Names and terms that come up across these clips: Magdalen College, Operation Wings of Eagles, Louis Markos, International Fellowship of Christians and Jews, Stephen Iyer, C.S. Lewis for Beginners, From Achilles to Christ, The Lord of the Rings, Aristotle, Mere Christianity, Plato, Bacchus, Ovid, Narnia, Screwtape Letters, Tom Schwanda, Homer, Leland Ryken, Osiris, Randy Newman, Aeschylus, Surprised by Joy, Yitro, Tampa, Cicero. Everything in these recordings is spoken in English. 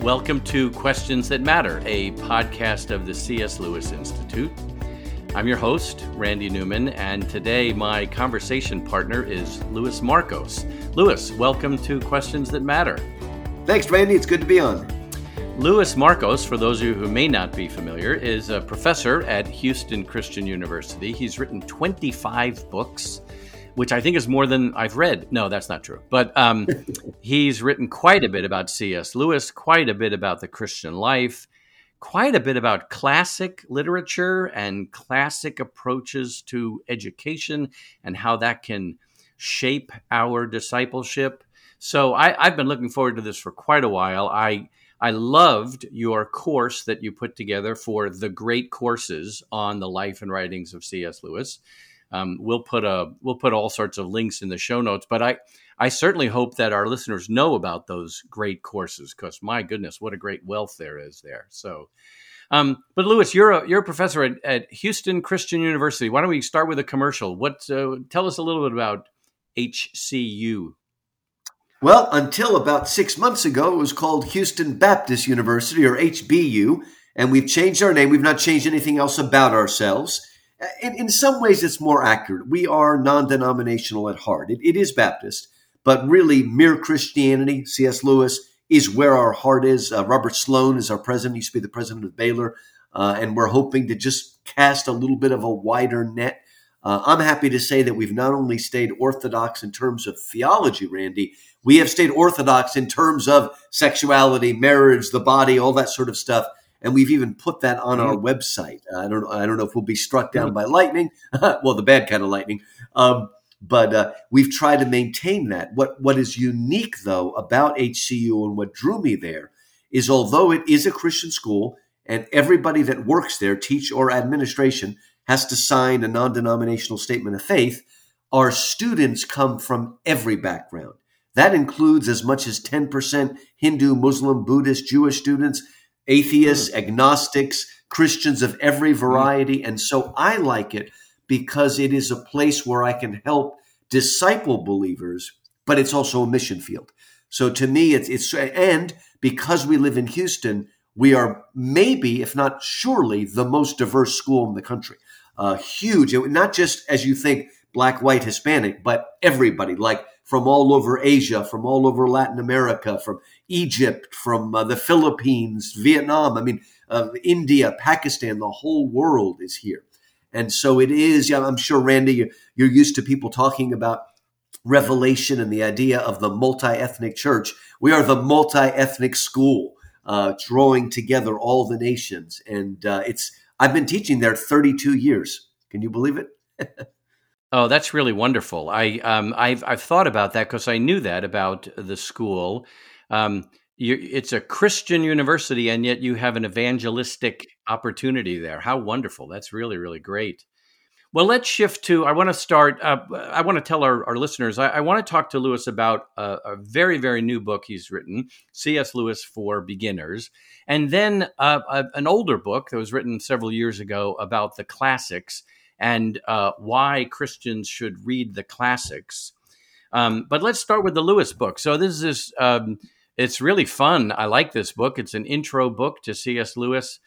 Welcome to Questions That Matter, a podcast of the C.S. Lewis Institute. I'm your host, Randy Newman, and today my conversation partner is Louis Markos. Louis, welcome to Questions That Matter. Thanks, Randy. It's good to be on. Louis Markos, for those of you who may not be familiar, is a professor at Houston Christian University. He's written 25 books, which I think is more than I've read. No, that's not true. But he's written quite a bit about C.S. Lewis, quite a bit about the Christian life, quite a bit about classic literature and classic approaches to education and how that can shape our discipleship. So I've been looking forward to this for quite a while. I loved your course that you put together for The Great Courses on the Life and Writings of C.S. Lewis. We'll put all sorts of links in the show notes, but I certainly hope that our listeners know about those great courses, because my goodness, what a great wealth there is there. So, but Louis, you're a professor at Houston Christian University. Why don't we start with a commercial? Tell us a little bit about HCU. Well, until about 6 months ago, it was called Houston Baptist University, or HBU, and we've changed our name. We've not changed anything else about ourselves. In some ways, it's more accurate. We are non-denominational at heart. It is Baptist, but really, Mere Christianity, C.S. Lewis, is where our heart is. Robert Sloan is our president. He used to be the president of Baylor, and we're hoping to just cast a little bit of a wider net. I'm happy to say that we've not only stayed orthodox in terms of theology, Randy, we have stayed orthodox in terms of sexuality, marriage, the body, all that sort of stuff. And we've even put that on our website. I don't know if we'll be struck down by lightning. Well, the bad kind of lightning. But we've tried to maintain that. What is unique, though, about HCU and what drew me there is, although it is a Christian school and everybody that works there, teach or administration, has to sign a non-denominational statement of faith, our students come from every background. That includes as much as 10% Hindu, Muslim, Buddhist, Jewish students, atheists, agnostics, Christians of every variety. And so I like it because it is a place where I can help disciple believers, but it's also a mission field. So to me, it's and because we live in Houston, we are maybe, if not surely, the most diverse school in the country. Huge, not just as you think, black, white, Hispanic, but everybody, like from all over Asia, from all over Latin America, from Egypt, from the Philippines, Vietnam, India, Pakistan, the whole world is here. And so it is, I'm sure, Randy, you're used to people talking about Revelation and the idea of the multi-ethnic church. We are the multi-ethnic school, drawing together all the nations. And I've been teaching there 32 years. Can you believe it? Oh, that's really wonderful. I've thought about that because I knew that about the school. It's a Christian university, and yet you have an evangelistic opportunity there. How wonderful. That's really, really great. Well, let's shift to, I want to tell our listeners, I want to talk to Louis about a very, very new book he's written, C.S. Lewis for Beginners, and then an older book that was written several years ago about the classics, and why Christians should read the classics. But let's start with the Lewis book. So this is, it's really fun. I like this book. It's an intro book to C.S. Lewis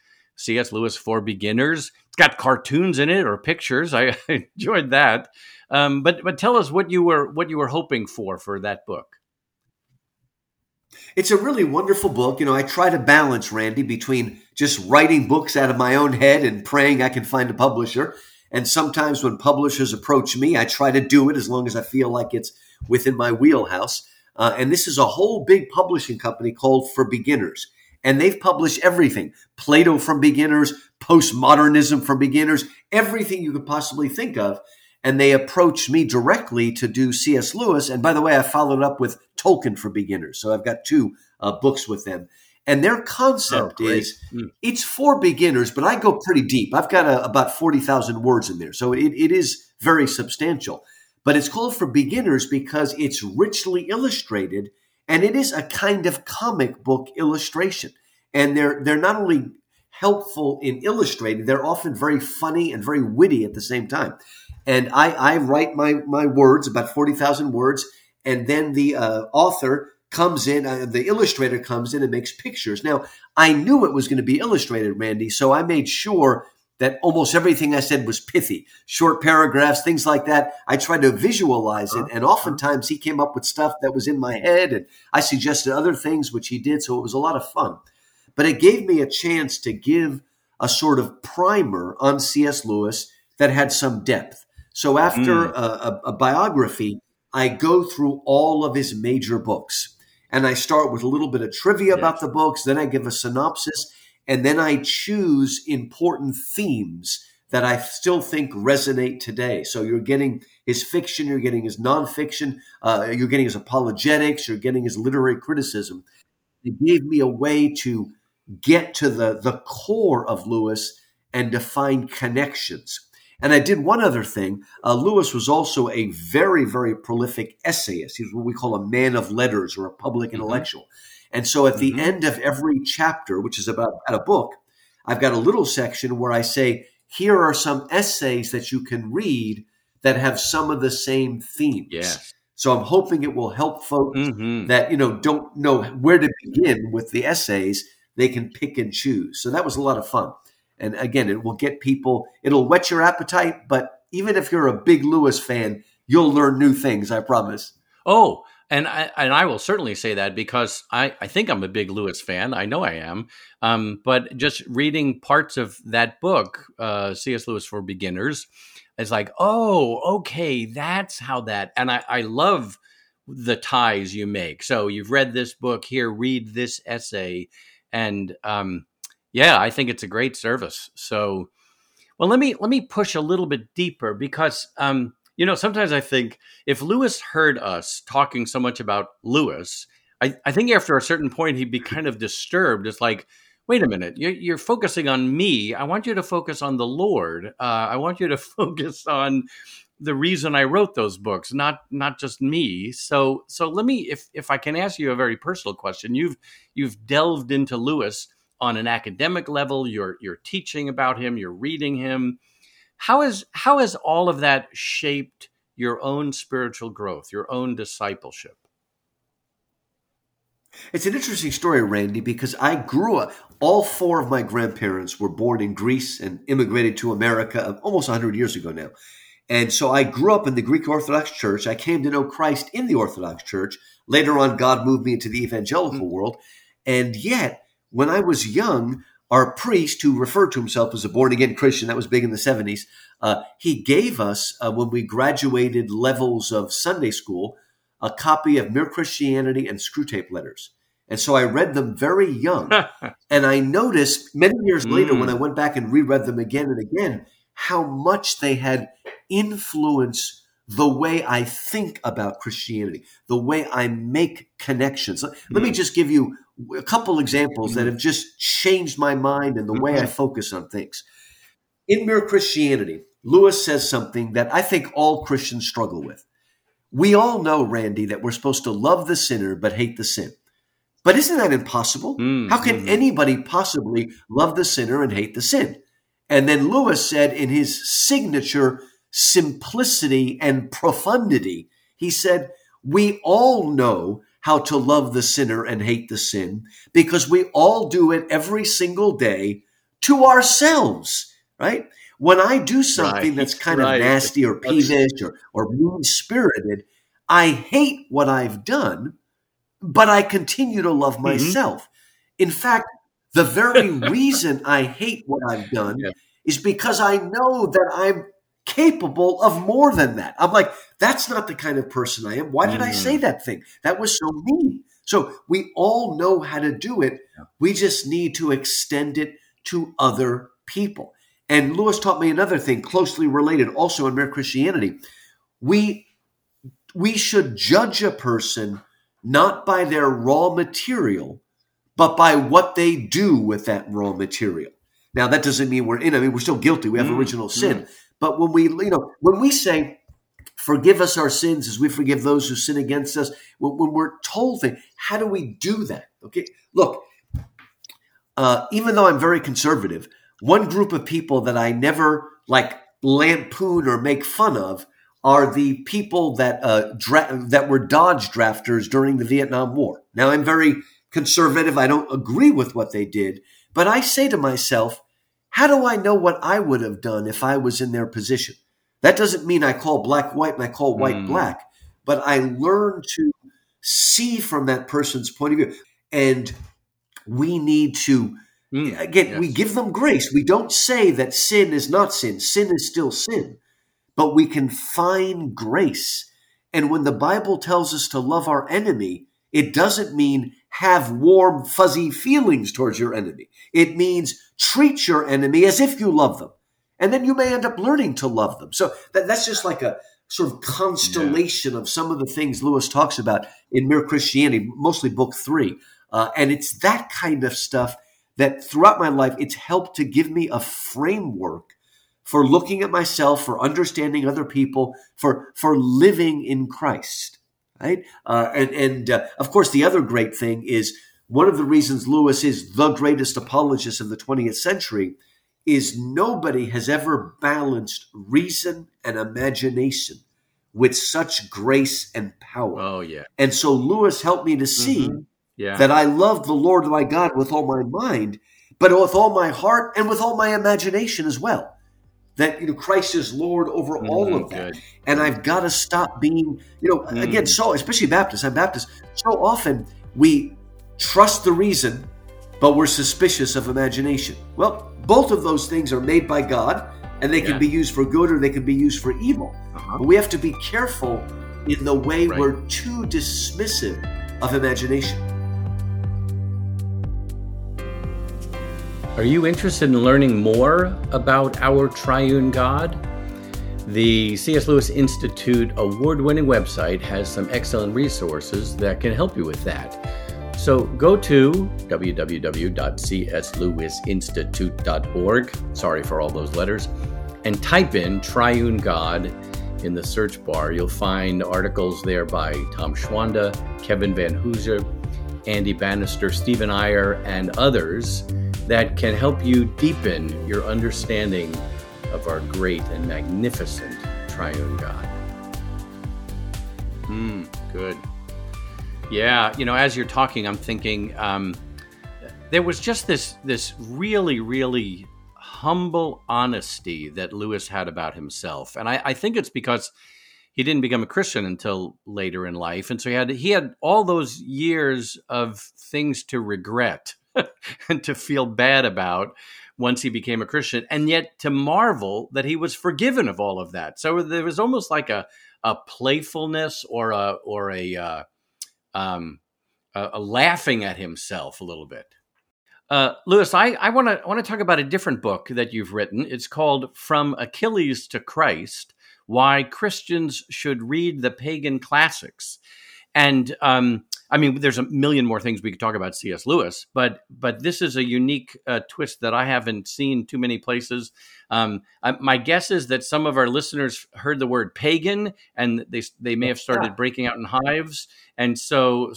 for Beginners. It's got cartoons in it or pictures. I enjoyed that. But tell us what you were hoping for that book. It's a really wonderful book. I try to balance, Randy, between just writing books out of my own head and praying I can find a publisher. And sometimes when publishers approach me, I try to do it as long as I feel like it's within my wheelhouse. And this is a whole big publishing company called For Beginners. And they've published everything. Plato from Beginners, Postmodernism from Beginners, everything you could possibly think of. And they approached me directly to do C.S. Lewis. And by the way, I followed up with Tolkien for Beginners. So I've got two books with them. And their concept is it's for beginners, but I go pretty deep. I've got about 40,000 words in there. So it is very substantial. But it's called For Beginners because it's richly illustrated, and it is a kind of comic book illustration. And they're not only helpful in illustrating, they're often very funny and very witty at the same time. And I write my words, about 40,000 words, and then the author comes in, the illustrator comes in and makes pictures. Now, I knew it was going to be illustrated, Randy, so I made sure that almost everything I said was pithy, short paragraphs, things like that. I tried to visualize it, and oftentimes he came up with stuff that was in my head, and I suggested other things, which he did, so it was a lot of fun. But it gave me a chance to give a sort of primer on C.S. Lewis that had some depth. So after a biography, I go through all of his major books, and I start with a little bit of trivia about the books, then I give a synopsis, and then I choose important themes that I still think resonate today. So you're getting his fiction, you're getting his nonfiction, you're getting his apologetics, you're getting his literary criticism. It gave me a way to get to the core of Lewis and to find connections. And I did one other thing. Lewis was also a very, very prolific essayist. He was what we call a man of letters or a public intellectual. And so at the end of every chapter, which is about a book, I've got a little section where I say, here are some essays that you can read that have some of the same themes. Yes. So I'm hoping it will help folks that, you know, don't know where to begin with the essays. They can pick and choose. So that was a lot of fun. And again, it will get people, it'll whet your appetite. But even if you're a big Lewis fan, you'll learn new things, I promise. Oh, And I will certainly say that because I think I'm a big Lewis fan. I know I am. But just reading parts of that book, C.S. Lewis for Beginners, it's like, oh, okay, that's how that. And I love the ties you make. So you've read this book here, read this essay. And I think it's a great service. So, well, let me push a little bit deeper because you know, sometimes I think if Lewis heard us talking so much about Lewis, I think after a certain point, he'd be kind of disturbed. It's like, wait a minute, you're focusing on me. I want you to focus on the Lord. I want you to focus on the reason I wrote those books, not just me. So let me, if I can ask you a very personal question, you've delved into Lewis on an academic level. You're teaching about him, you're reading him. How has all of that shaped your own spiritual growth, your own discipleship? It's an interesting story, Randy, because I grew up, all four of my grandparents were born in Greece and immigrated to America almost 100 years ago now. And so I grew up in the Greek Orthodox Church. I came to know Christ in the Orthodox Church. Later on, God moved me into the evangelical world. And yet, when I was young, our priest, who referred to himself as a born-again Christian, that was big in the 70s, he gave us, when we graduated levels of Sunday school, a copy of Mere Christianity and Screwtape Letters. And so I read them very young. And I noticed many years later when I went back and reread them again and again, how much they had influenced the way I think about Christianity, the way I make connections. Let me just give you a couple examples that have just changed my mind and the way I focus on things. In Mere Christianity, Lewis says something that I think all Christians struggle with. We all know, Randy, that we're supposed to love the sinner but hate the sin. But isn't that impossible? How can anybody possibly love the sinner and hate the sin? And then Lewis said in his signature simplicity and profundity, he said, we all know how to love the sinner and hate the sin because we all do it every single day to ourselves, right? When I do something that's kind of nasty or peevish or mean-spirited, I hate what I've done, but I continue to love myself. In fact, the very reason I hate what I've done is because I know that I'm capable of more than that. I'm like, that's not the kind of person I am. Why did I say that thing? That was so mean. So we all know how to do it. We just need to extend it to other people. And Lewis taught me another thing closely related also in Mere Christianity. We should judge a person not by their raw material, but by what they do with that raw material. Now, that doesn't mean we're still guilty. We have original sin. But when we say, forgive us our sins as we forgive those who sin against us, when we're told things, how do we do that? Okay, look, even though I'm very conservative, one group of people that I never lampoon or make fun of are the people that that were Dodge drafters during the Vietnam War. Now, I'm very conservative. I don't agree with what they did. But I say to myself, how do I know what I would have done if I was in their position? That doesn't mean I call black white and I call white black. But I learn to see from that person's point of view. And we need to, we give them grace. We don't say that sin is not sin. Sin is still sin. But we can find grace. And when the Bible tells us to love our enemy, it doesn't mean have warm, fuzzy feelings towards your enemy. It means treat your enemy as if you love them. And then you may end up learning to love them. So that's just like a sort of constellation of some of the things Lewis talks about in Mere Christianity, mostly book 3. And it's that kind of stuff that throughout my life, it's helped to give me a framework for looking at myself, for understanding other people, for living in Christ, right? And of course, the other great thing is one of the reasons Lewis is the greatest apologist of the 20th century is nobody has ever balanced reason and imagination with such grace and power. Oh, yeah. And so Lewis helped me to see that I love the Lord my God with all my mind, but with all my heart and with all my imagination as well. That, you know, Christ is Lord over all of that. Good. And I've got to stop being, you know, again, so especially Baptists, I'm Baptist, so often we trust the reason, but we're suspicious of imagination. Well, both of those things are made by God, and they can be used for good or they can be used for evil. But we have to be careful in the way we're too dismissive of imagination. Are you interested in learning more about our triune God? The C.S. Lewis Institute award-winning website has some excellent resources that can help you with that. So go to www.cslewisinstitute.org, sorry for all those letters, and type in triune God in the search bar. You'll find articles there by Tom Schwanda, Kevin Van Hooser, Andy Bannister, Stephen Iyer, and others that can help you deepen your understanding of our great and magnificent triune God. Good. Yeah, you know, as you're talking, I'm thinking there was just this really, really humble honesty that Lewis had about himself. And I think it's because he didn't become a Christian until later in life. And so he had all those years of things to regret and to feel bad about once he became a Christian, and yet to marvel that he was forgiven of all of that. So there was almost like a playfulness or a laughing at himself a little bit. Lewis, I want to talk about a different book that you've written. It's called From Achilles to Christ: Why Christians Should Read the Pagan Classics. And I mean, there's a million more things we could talk about C.S. Lewis, but this is a unique twist that I haven't seen too many places. My guess is that some of our listeners heard the word pagan, and they may have started breaking out in hives. And so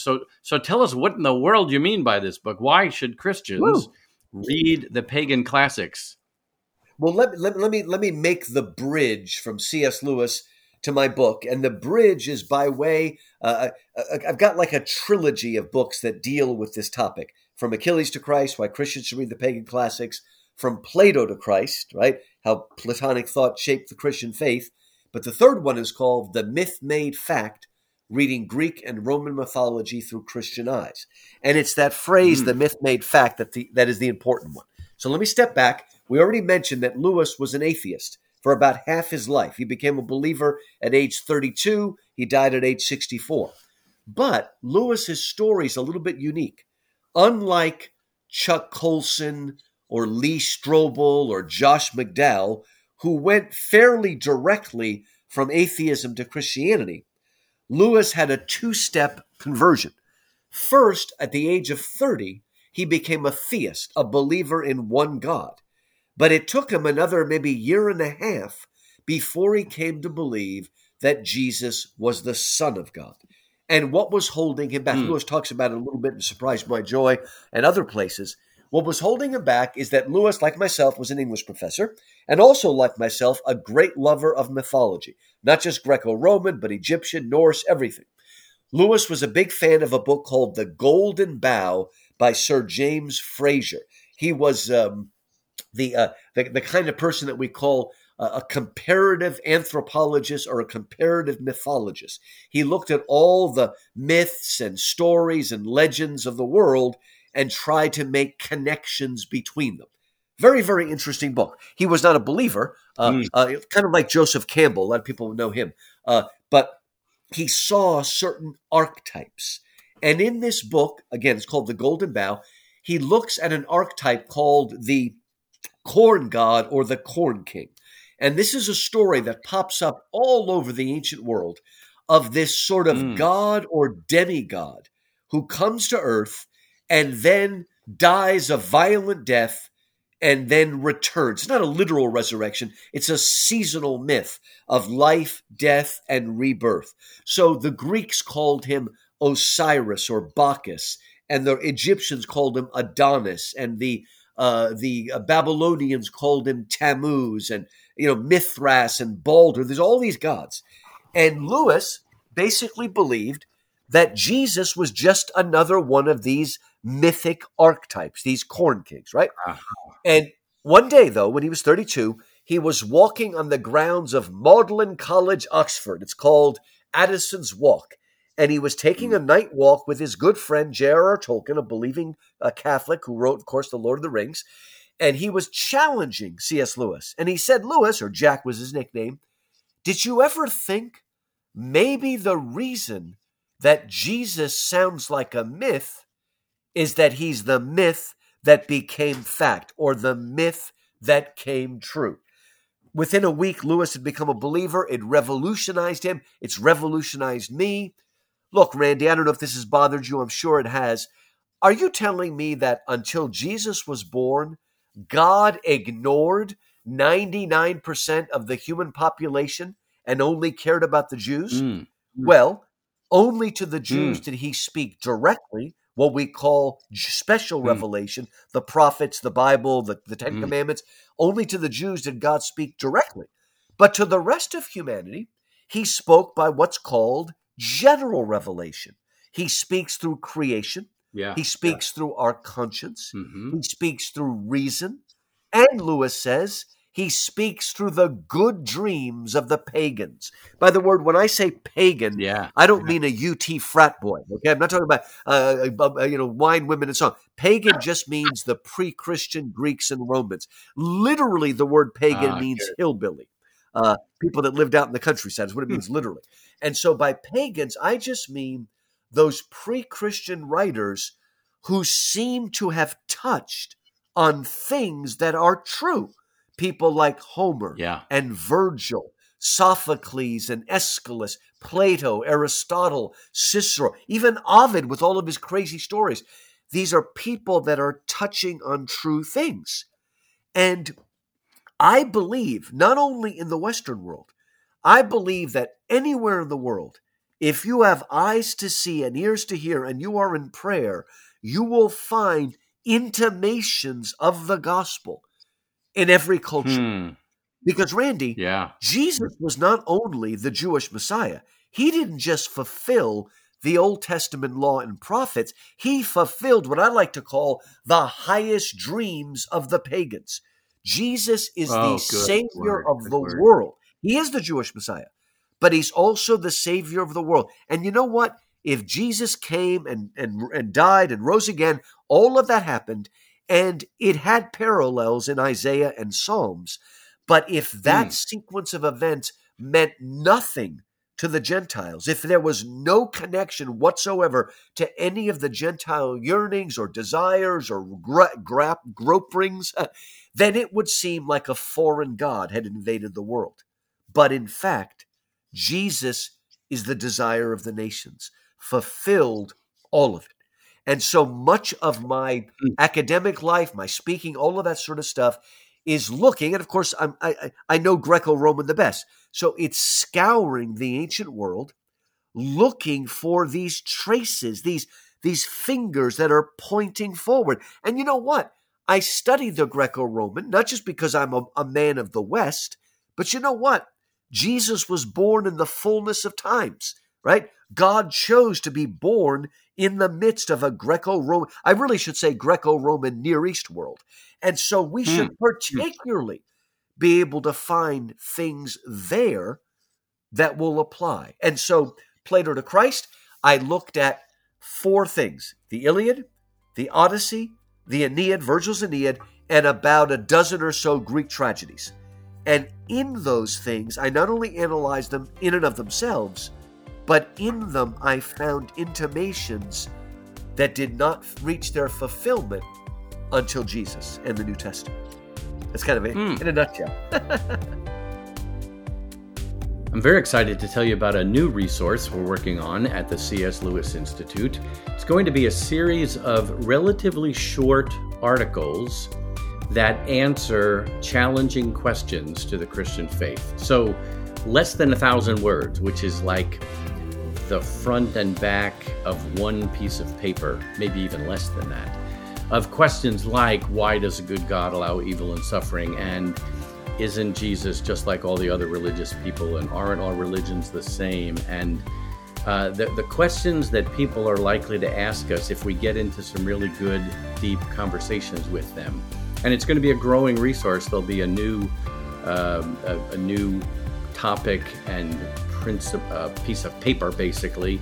tell us what in the world you mean by this book. Why should Christians read the pagan classics? Well, let me make the bridge from C.S. Lewis to my book, and the bridge is by way. I've got like a trilogy of books that deal with this topic: From Achilles to Christ, Why Christians Should Read the Pagan Classics; From Plato to Christ, right? How Platonic thought shaped the Christian faith. But the third one is called The Myth Made Fact: Reading Greek and Roman Mythology Through Christian Eyes. And it's that phrase, the myth made fact, that is the important one. So let me step back. We already mentioned that Lewis was an atheist for about half his life. He became a believer at age 32. He died at age 64. But Lewis's story is a little bit unique. Unlike Chuck Colson or Lee Strobel or Josh McDowell, who went fairly directly from atheism to Christianity, Lewis had a two-step conversion. First, at the age of 30, he became a theist, a believer in one God. But it took him another maybe year and a half before he came to believe that Jesus was the Son of God. And what was holding him back? Lewis talks about it a little bit in Surprised by Joy and other places. What was holding him back is that Lewis, like myself, was an English professor, and also, like myself, a great lover of mythology, not just Greco-Roman, but Egyptian, Norse, everything. Lewis was a big fan of a book called The Golden Bough by Sir James Frazer. He was the kind of person that we call a comparative anthropologist or a comparative mythologist. He looked at all the myths and stories and legends of the world and tried to make connections between them. Very, very interesting book. He was not a believer, kind of like Joseph Campbell. A lot of people know him. But he saw certain archetypes. And in this book, again, it's called The Golden Bough, he looks at an archetype called the corn god or the corn king. And this is a story that pops up all over the ancient world of this sort of god or demigod who comes to earth and then dies a violent death and then returns. It's not a literal resurrection. It's a seasonal myth of life, death, and rebirth. So the Greeks called him Osiris or Bacchus, and the Egyptians called him Adonis, and the Babylonians called him Tammuz, and Mithras and Balder. There's all these gods. And Lewis basically believed that Jesus was just another one of these mythic archetypes, these corn kings, right? Uh-huh. And one day, though, when he was 32, he was walking on the grounds of Magdalen College, Oxford. It's called Addison's Walk. And he was taking a night walk with his good friend J.R.R. Tolkien, a believing Catholic who wrote, of course, The Lord of the Rings. And he was challenging C.S. Lewis. And he said, Lewis, or Jack was his nickname, did you ever think maybe the reason that Jesus sounds like a myth is that he's the myth that became fact, or the myth that came true? Within a week, Lewis had become a believer. It revolutionized him. It's revolutionized me. Look, Randy, I don't know if this has bothered you. I'm sure it has. Are you telling me that until Jesus was born, God ignored 99% of the human population and only cared about the Jews? Well, only to the Jews did he speak directly, what we call special revelation, the prophets, the Bible, the Ten Commandments. Only to the Jews did God speak directly. But to the rest of humanity, he spoke by what's called general revelation. He speaks through creation. Yeah, he speaks through our conscience. He speaks through reason. And Lewis says he speaks through the good dreams of the pagans. By the word, when I say pagan, I don't mean a UT frat boy. Okay, I'm not talking about wine, women, and song. Pagan just means the pre-Christian Greeks and Romans. Literally, the word pagan means hillbilly. People that lived out in the countryside is what it means literally. And so by pagans, I just mean those pre-Christian writers who seem to have touched on things that are true. People like Homer and Virgil, Sophocles and Aeschylus, Plato, Aristotle, Cicero, even Ovid with all of his crazy stories. These are people that are touching on true things. And I believe, not only in the Western world, I believe that anywhere in the world, if you have eyes to see and ears to hear and you are in prayer, you will find intimations of the gospel in every culture. Because, Randy, Jesus was not only the Jewish Messiah. He didn't just fulfill the Old Testament law and prophets. He fulfilled what I like to call the highest dreams of the pagans. Jesus is the Savior of the world. He is the Jewish Messiah, but he's also the Savior of the world. And you know what? If Jesus came and died and rose again, all of that happened, and it had parallels in Isaiah and Psalms. But if that sequence of events meant nothing to the Gentiles, if there was no connection whatsoever to any of the Gentile yearnings or desires or groperings, then it would seem like a foreign god had invaded the world. But in fact, Jesus is the desire of the nations, fulfilled all of it. And so much of my academic life, my speaking, all of that sort of stuff is looking, and of course, I know Greco-Roman the best. So it's scouring the ancient world, looking for these traces, these fingers that are pointing forward. And you know what? I study the Greco-Roman, not just because I'm a man of the West, but you know what? Jesus was born in the fullness of times, right? God chose to be born in the midst of a Greco-Roman, I really should say Greco-Roman Near East world. And so we should particularly be able to find things there that will apply. And so Plato to Christ, I looked at four things: the Iliad, the Odyssey, the Aeneid, Virgil's Aeneid, and about a dozen or so Greek tragedies. And in those things, I not only analyzed them in and of themselves, but in them I found intimations that did not reach their fulfillment until Jesus and the New Testament. That's kind of it in a nutshell. I'm very excited to tell you about a new resource we're working on at the C.S. Lewis Institute. It's going to be a series of relatively short articles that answer challenging questions to the Christian faith. So less than 1,000 words, which is like the front and back of one piece of paper, maybe even less than that, of questions like, why does a good God allow evil and suffering? And isn't Jesus just like all the other religious people? And aren't all religions the same? And the questions that people are likely to ask us if we get into some really good, deep conversations with them. And it's going to be a growing resource. There'll be a new topic and piece of paper, basically,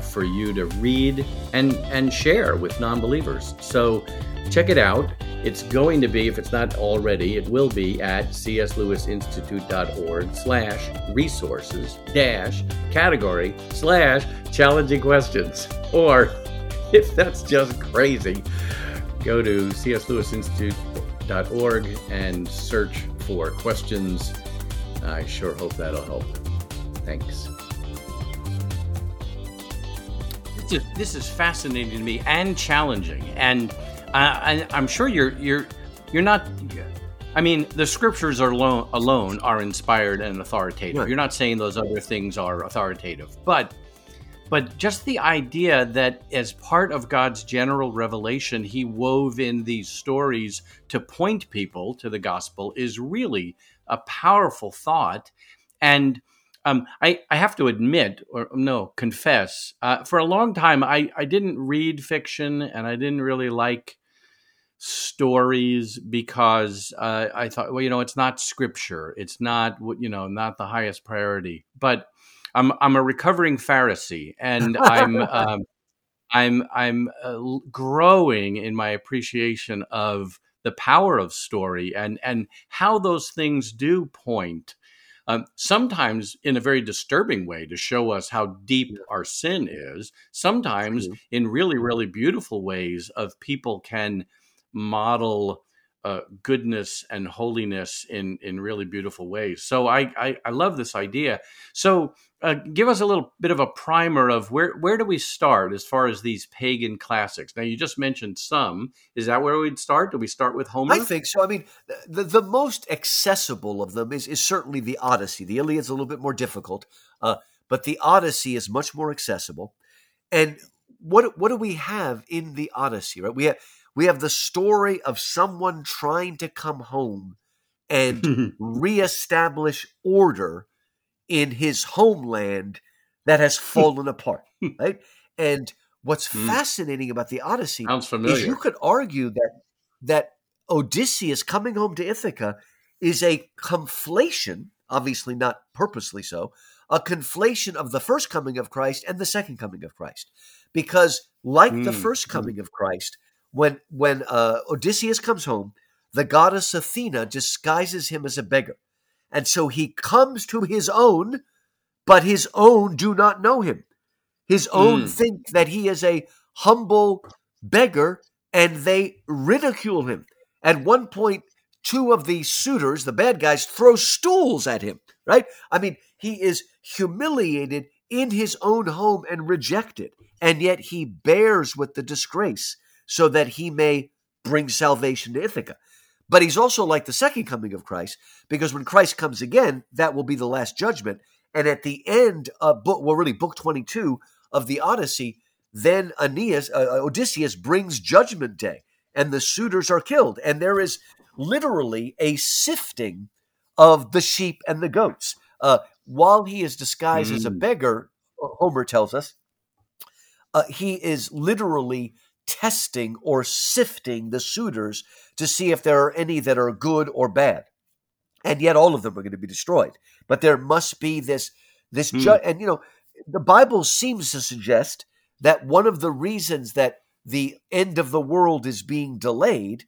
for you to read and share with non-believers. So check it out. It's going to be, if it's not already, it will be at cslewisinstitute.org/resources-category/challenging questions. Or if that's just crazy, go to cslewisinstitute.org and search for questions. I sure hope that'll help. Thanks. This is fascinating to me and challenging, and I'm sure you're not. I mean, the scriptures are alone are inspired and authoritative. Right. You're not saying those other things are authoritative, but just the idea that as part of God's general revelation, He wove in these stories to point people to the gospel is really a powerful thought. And I have to admit, confess, for a long time, I didn't read fiction and I didn't really like stories because I thought, well, it's not scripture. It's not, not the highest priority. But I'm a recovering Pharisee, and I'm growing in my appreciation of the power of story and how those things do point, sometimes in a very disturbing way, to show us how deep our sin is, sometimes in really, really beautiful ways of people can model goodness and holiness in really beautiful ways. So I love this idea. So give us a little bit of a primer of where do we start as far as these pagan classics? Now, you just mentioned some. Is that where we'd start? Do we start with Homer? I think so. I mean, the most accessible of them is certainly the Odyssey. The Iliad's a little bit more difficult, but the Odyssey is much more accessible. And what do we have in the Odyssey? Right, we have the story of someone trying to come home and reestablish order in his homeland that has fallen apart, right? And what's fascinating about the Odyssey is you could argue that Odysseus coming home to Ithaca is a conflation, obviously not purposely so, a conflation of the first coming of Christ and the second coming of Christ. Because like the first coming of Christ, when Odysseus comes home, the goddess Athena disguises him as a beggar. And so he comes to his own, but his own do not know him. His own think that he is a humble beggar, and they ridicule him. At one point, two of the suitors, the bad guys, throw stools at him, right? I mean, he is humiliated in his own home and rejected, and yet he bears with the disgrace so that he may bring salvation to Ithaca. But he's also like the second coming of Christ, because when Christ comes again, that will be the last judgment. And at the end of book 22 of the Odyssey, then Odysseus brings judgment day. and the suitors are killed. And there is literally a sifting of the sheep and the goats. While he is disguised as a beggar, Homer tells us, he is literally testing or sifting the suitors to see if there are any that are good or bad. And yet all of them are going to be destroyed. But there must be and the Bible seems to suggest that one of the reasons that the end of the world is being delayed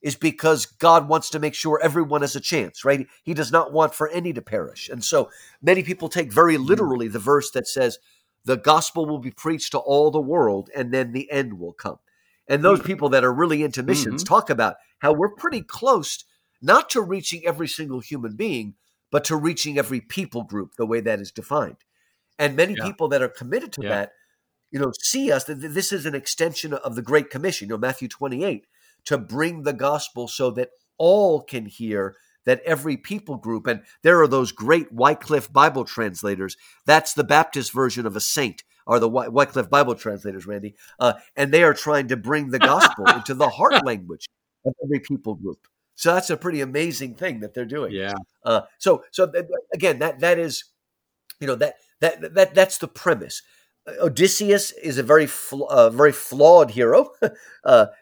is because God wants to make sure everyone has a chance, right? He does not want for any to perish. And so many people take very literally the verse that says, the gospel will be preached to all the world, and then the end will come. And those people that are really into missions talk about how we're pretty close, not to reaching every single human being, but to reaching every people group, the way that is defined. And many people that are committed to that, see us, that this is an extension of the Great Commission, Matthew 28, to bring the gospel so that all can hear, that every people group, and there are those great Wycliffe Bible translators. That's the Baptist version of a saint, are the Wycliffe Bible translators, Randy. And they are trying to bring the gospel into the heart language of every people group. So that's a pretty amazing thing that they're doing. Yeah. Again, that is, that's the premise. Odysseus is a very flawed hero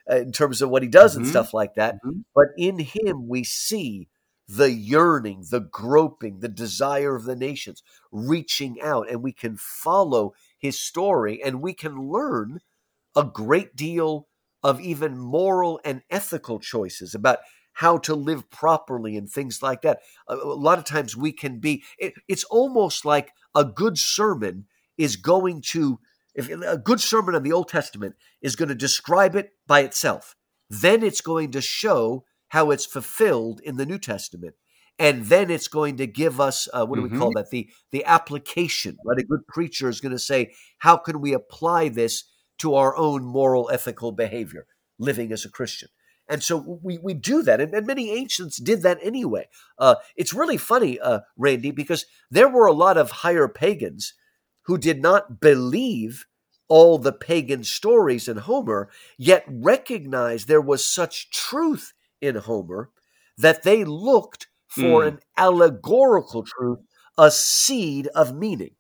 in terms of what he does and stuff like that. Mm-hmm. But in him, we see the yearning, the groping, the desire of the nations reaching out, and we can follow his story, and we can learn a great deal of even moral and ethical choices about how to live properly and things like that. A lot of times we can be, it's almost like a good sermon is going to, if a good sermon on the Old Testament is going to describe it by itself. Then it's going to show how it's fulfilled in the New Testament. And then it's going to give us, what do we call that? The application, right? A good preacher is going to say, how can we apply this to our own moral, ethical behavior, living as a Christian? And so we do that, and many ancients did that anyway. It's really funny, Randy, because there were a lot of higher pagans who did not believe all the pagan stories in Homer, yet recognized there was such truth in Homer that they looked for an allegorical truth, a seed of meaning.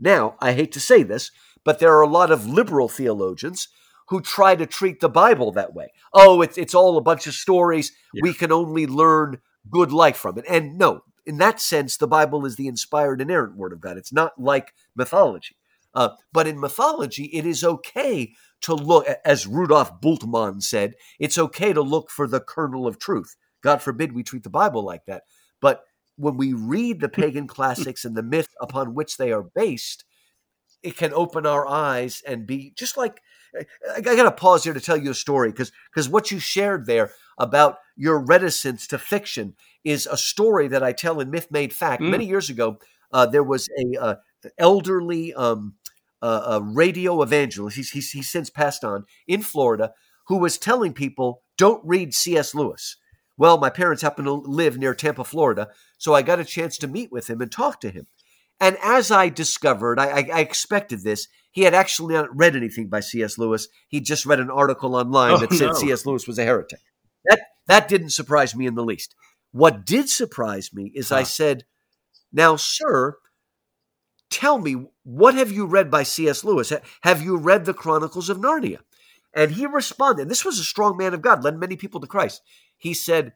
Now, I hate to say this, but there are a lot of liberal theologians who try to treat the Bible that way. Oh, it's all a bunch of stories. Yeah. We can only learn good life from it. And no, in that sense, the Bible is the inspired, inerrant word of God. It's not like mythology. But in mythology, it is okay to look, as Rudolf Bultmann said, it's okay to look for the kernel of truth. God forbid we treat the Bible like that. But when we read the pagan classics and the myths upon which they are based, it can open our eyes and be just like, I got to pause here to tell you a story because what you shared there about your reticence to fiction is a story that I tell in Myth Made Fact. Many years ago, there was a elderly radio evangelist, he's since passed on, in Florida, who was telling people, don't read C.S. Lewis. Well, my parents happen to live near Tampa, Florida, so I got a chance to meet with him and talk to him. And as I discovered, I expected this, he had actually not read anything by C.S. Lewis. He just read an article online that said C.S. Lewis was a heretic. That didn't surprise me in the least. What did surprise me is I said, now, sir, tell me, what have you read by C.S. Lewis? Have you read the Chronicles of Narnia? And he responded, and this was a strong man of God, led many people to Christ. He said,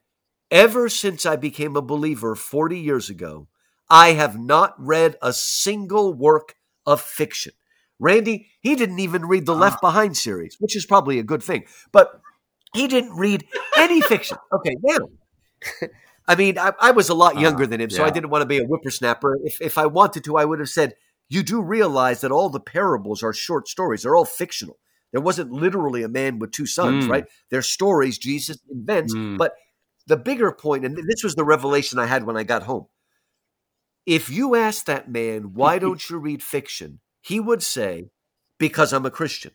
ever since I became a believer 40 years ago, I have not read a single work of fiction. Randy, he didn't even read the Left Behind series, which is probably a good thing, but he didn't read any fiction. Okay, now, I mean, I was a lot younger than him, so I didn't want to be a whippersnapper. If I wanted to, I would have said, you do realize that all the parables are short stories. They're all fictional. There wasn't literally a man with two sons, right? They're stories Jesus invents. But the bigger point, and this was the revelation I had when I got home, if you ask that man, why don't you read fiction? He would say, because I'm a Christian.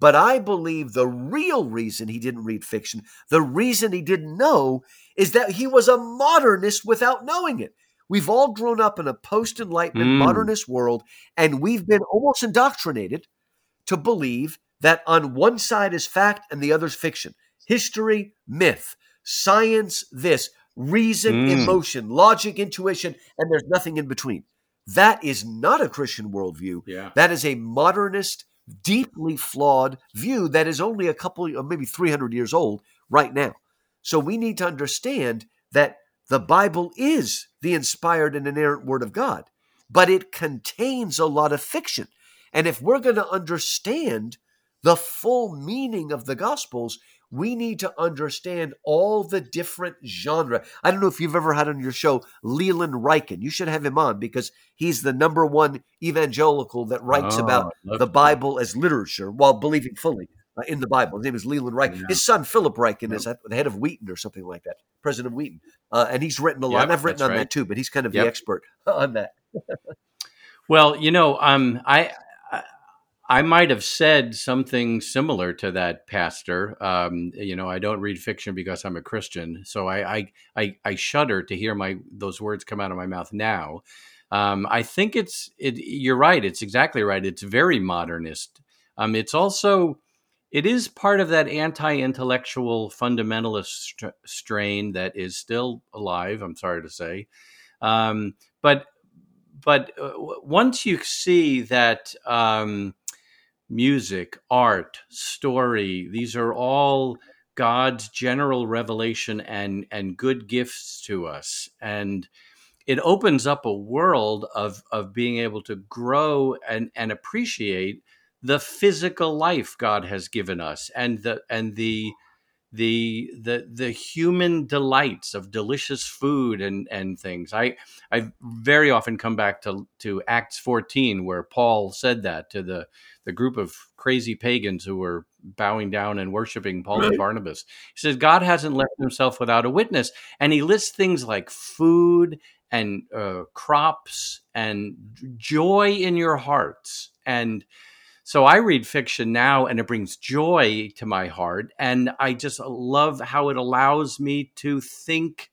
But I believe the real reason he didn't read fiction, the reason he didn't know, is that he was a modernist without knowing it. We've all grown up in a post-Enlightenment modernist world, and we've been almost indoctrinated to believe that on one side is fact and the other is fiction. history, myth, science, this, reason, emotion, logic, intuition, and there's nothing in between. That is not a Christian worldview. Yeah. That is a modernist, deeply flawed view that is only a couple, maybe 300 years old right now. So we need to understand that the Bible is the inspired and inerrant Word of God, but it contains a lot of fiction. And if we're going to understand the full meaning of the Gospels, we need to understand all the different genres. I don't know if you've ever had on your show Leland Ryken. You should have him on because he's the number one evangelical that writes about the Bible as literature while believing fully in the Bible. His name is Leland Ryken. Yeah. His son, Philip Ryken, is the head of Wheaton or something like that, president of Wheaton. And he's written a lot. And I've written on that too, but he's kind of the expert on that. Well, you know, I might have said something similar to that, Pastor. You know, I don't read fiction because I'm a Christian, so I shudder to hear those words come out of my mouth now. I think you're right. It's exactly right. It's very modernist. It is part of that anti-intellectual fundamentalist strain that is still alive. I'm sorry to say, but once you see that. Music, art, story, these are all God's general revelation and good gifts to us. And it opens up a world of being able to grow and appreciate the physical life God has given us and the human delights of delicious food and things. I very often come back to Acts 14, where Paul said that to the group of crazy pagans who were bowing down and worshiping Paul and Barnabas. He says, God hasn't left himself without a witness. And he lists things like food and crops and joy in your hearts. And so I read fiction now, and it brings joy to my heart. And I just love how it allows me to think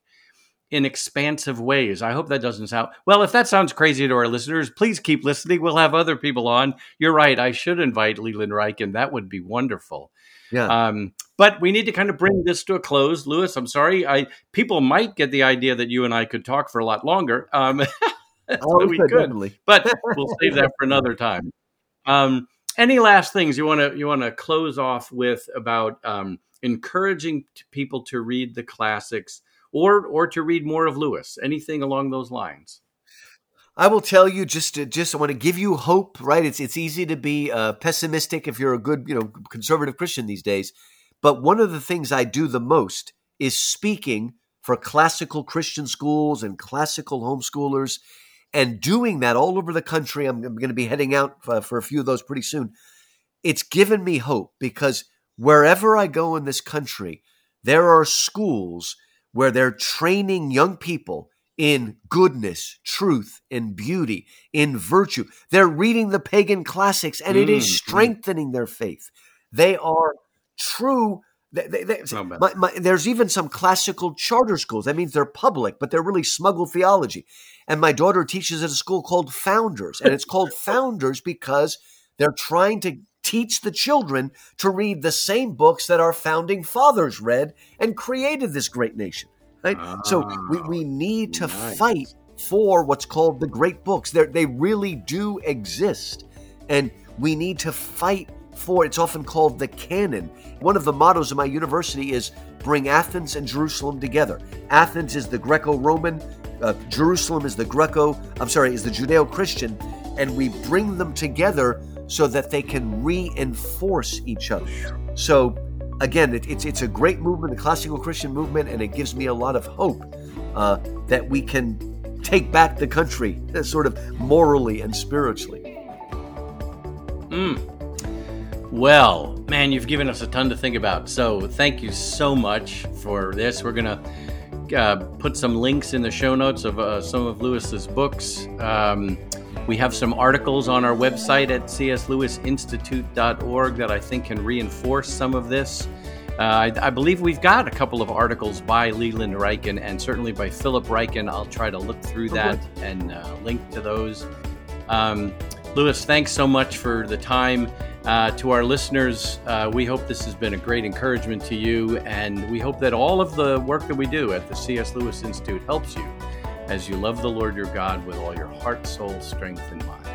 in expansive ways. I hope that doesn't sound... Well, if that sounds crazy to our listeners, please keep listening. We'll have other people on. You're right. I should invite Leland Ryken. That would be wonderful. Yeah. But we need to kind of bring this to a close. Louis, I'm sorry. People might get the idea that you and I could talk for a lot longer. We could. Definitely. But we'll save that for another time. Any last things you want to close off with about encouraging people to read the classics or to read more of Lewis? Anything along those lines? I will tell you, just I want to give you hope. Right? It's easy to be pessimistic if you're a good conservative Christian these days. But one of the things I do the most is speaking for classical Christian schools and classical homeschoolers. And doing that all over the country, I'm going to be heading out for a few of those pretty soon. It's given me hope because wherever I go in this country, there are schools where they're training young people in goodness, truth, and beauty, in virtue. They're reading the pagan classics, and it is strengthening their faith. They are true. There's even some classical charter schools. That means they're public, but they're really smuggled theology. And my daughter teaches at a school called Founders. And it's called Founders because they're trying to teach the children to read the same books that our founding fathers read and created this great nation. Right? So we need to fight for what's called the great books. They really do exist. And we need to fight for, it's often called the canon. One of the mottos of my university is bring Athens and Jerusalem together. Athens is the Greco-Roman, Jerusalem is the Judeo-Christian, and we bring them together so that they can reinforce each other. So again, it's a great movement, the classical Christian movement, and it gives me a lot of hope that we can take back the country sort of morally and spiritually. Well, man, you've given us a ton to think about. So thank you so much for this. We're going to put some links in the show notes of some of Lewis's books. We have some articles on our website at cslewisinstitute.org that I think can reinforce some of this. I believe we've got a couple of articles by Leland Ryken and certainly by Philip Ryken. I'll try to look through that and link to those. Lewis, thanks so much for the time. To our listeners, we hope this has been a great encouragement to you, and we hope that all of the work that we do at the C.S. Lewis Institute helps you as you love the Lord your God with all your heart, soul, strength, and mind.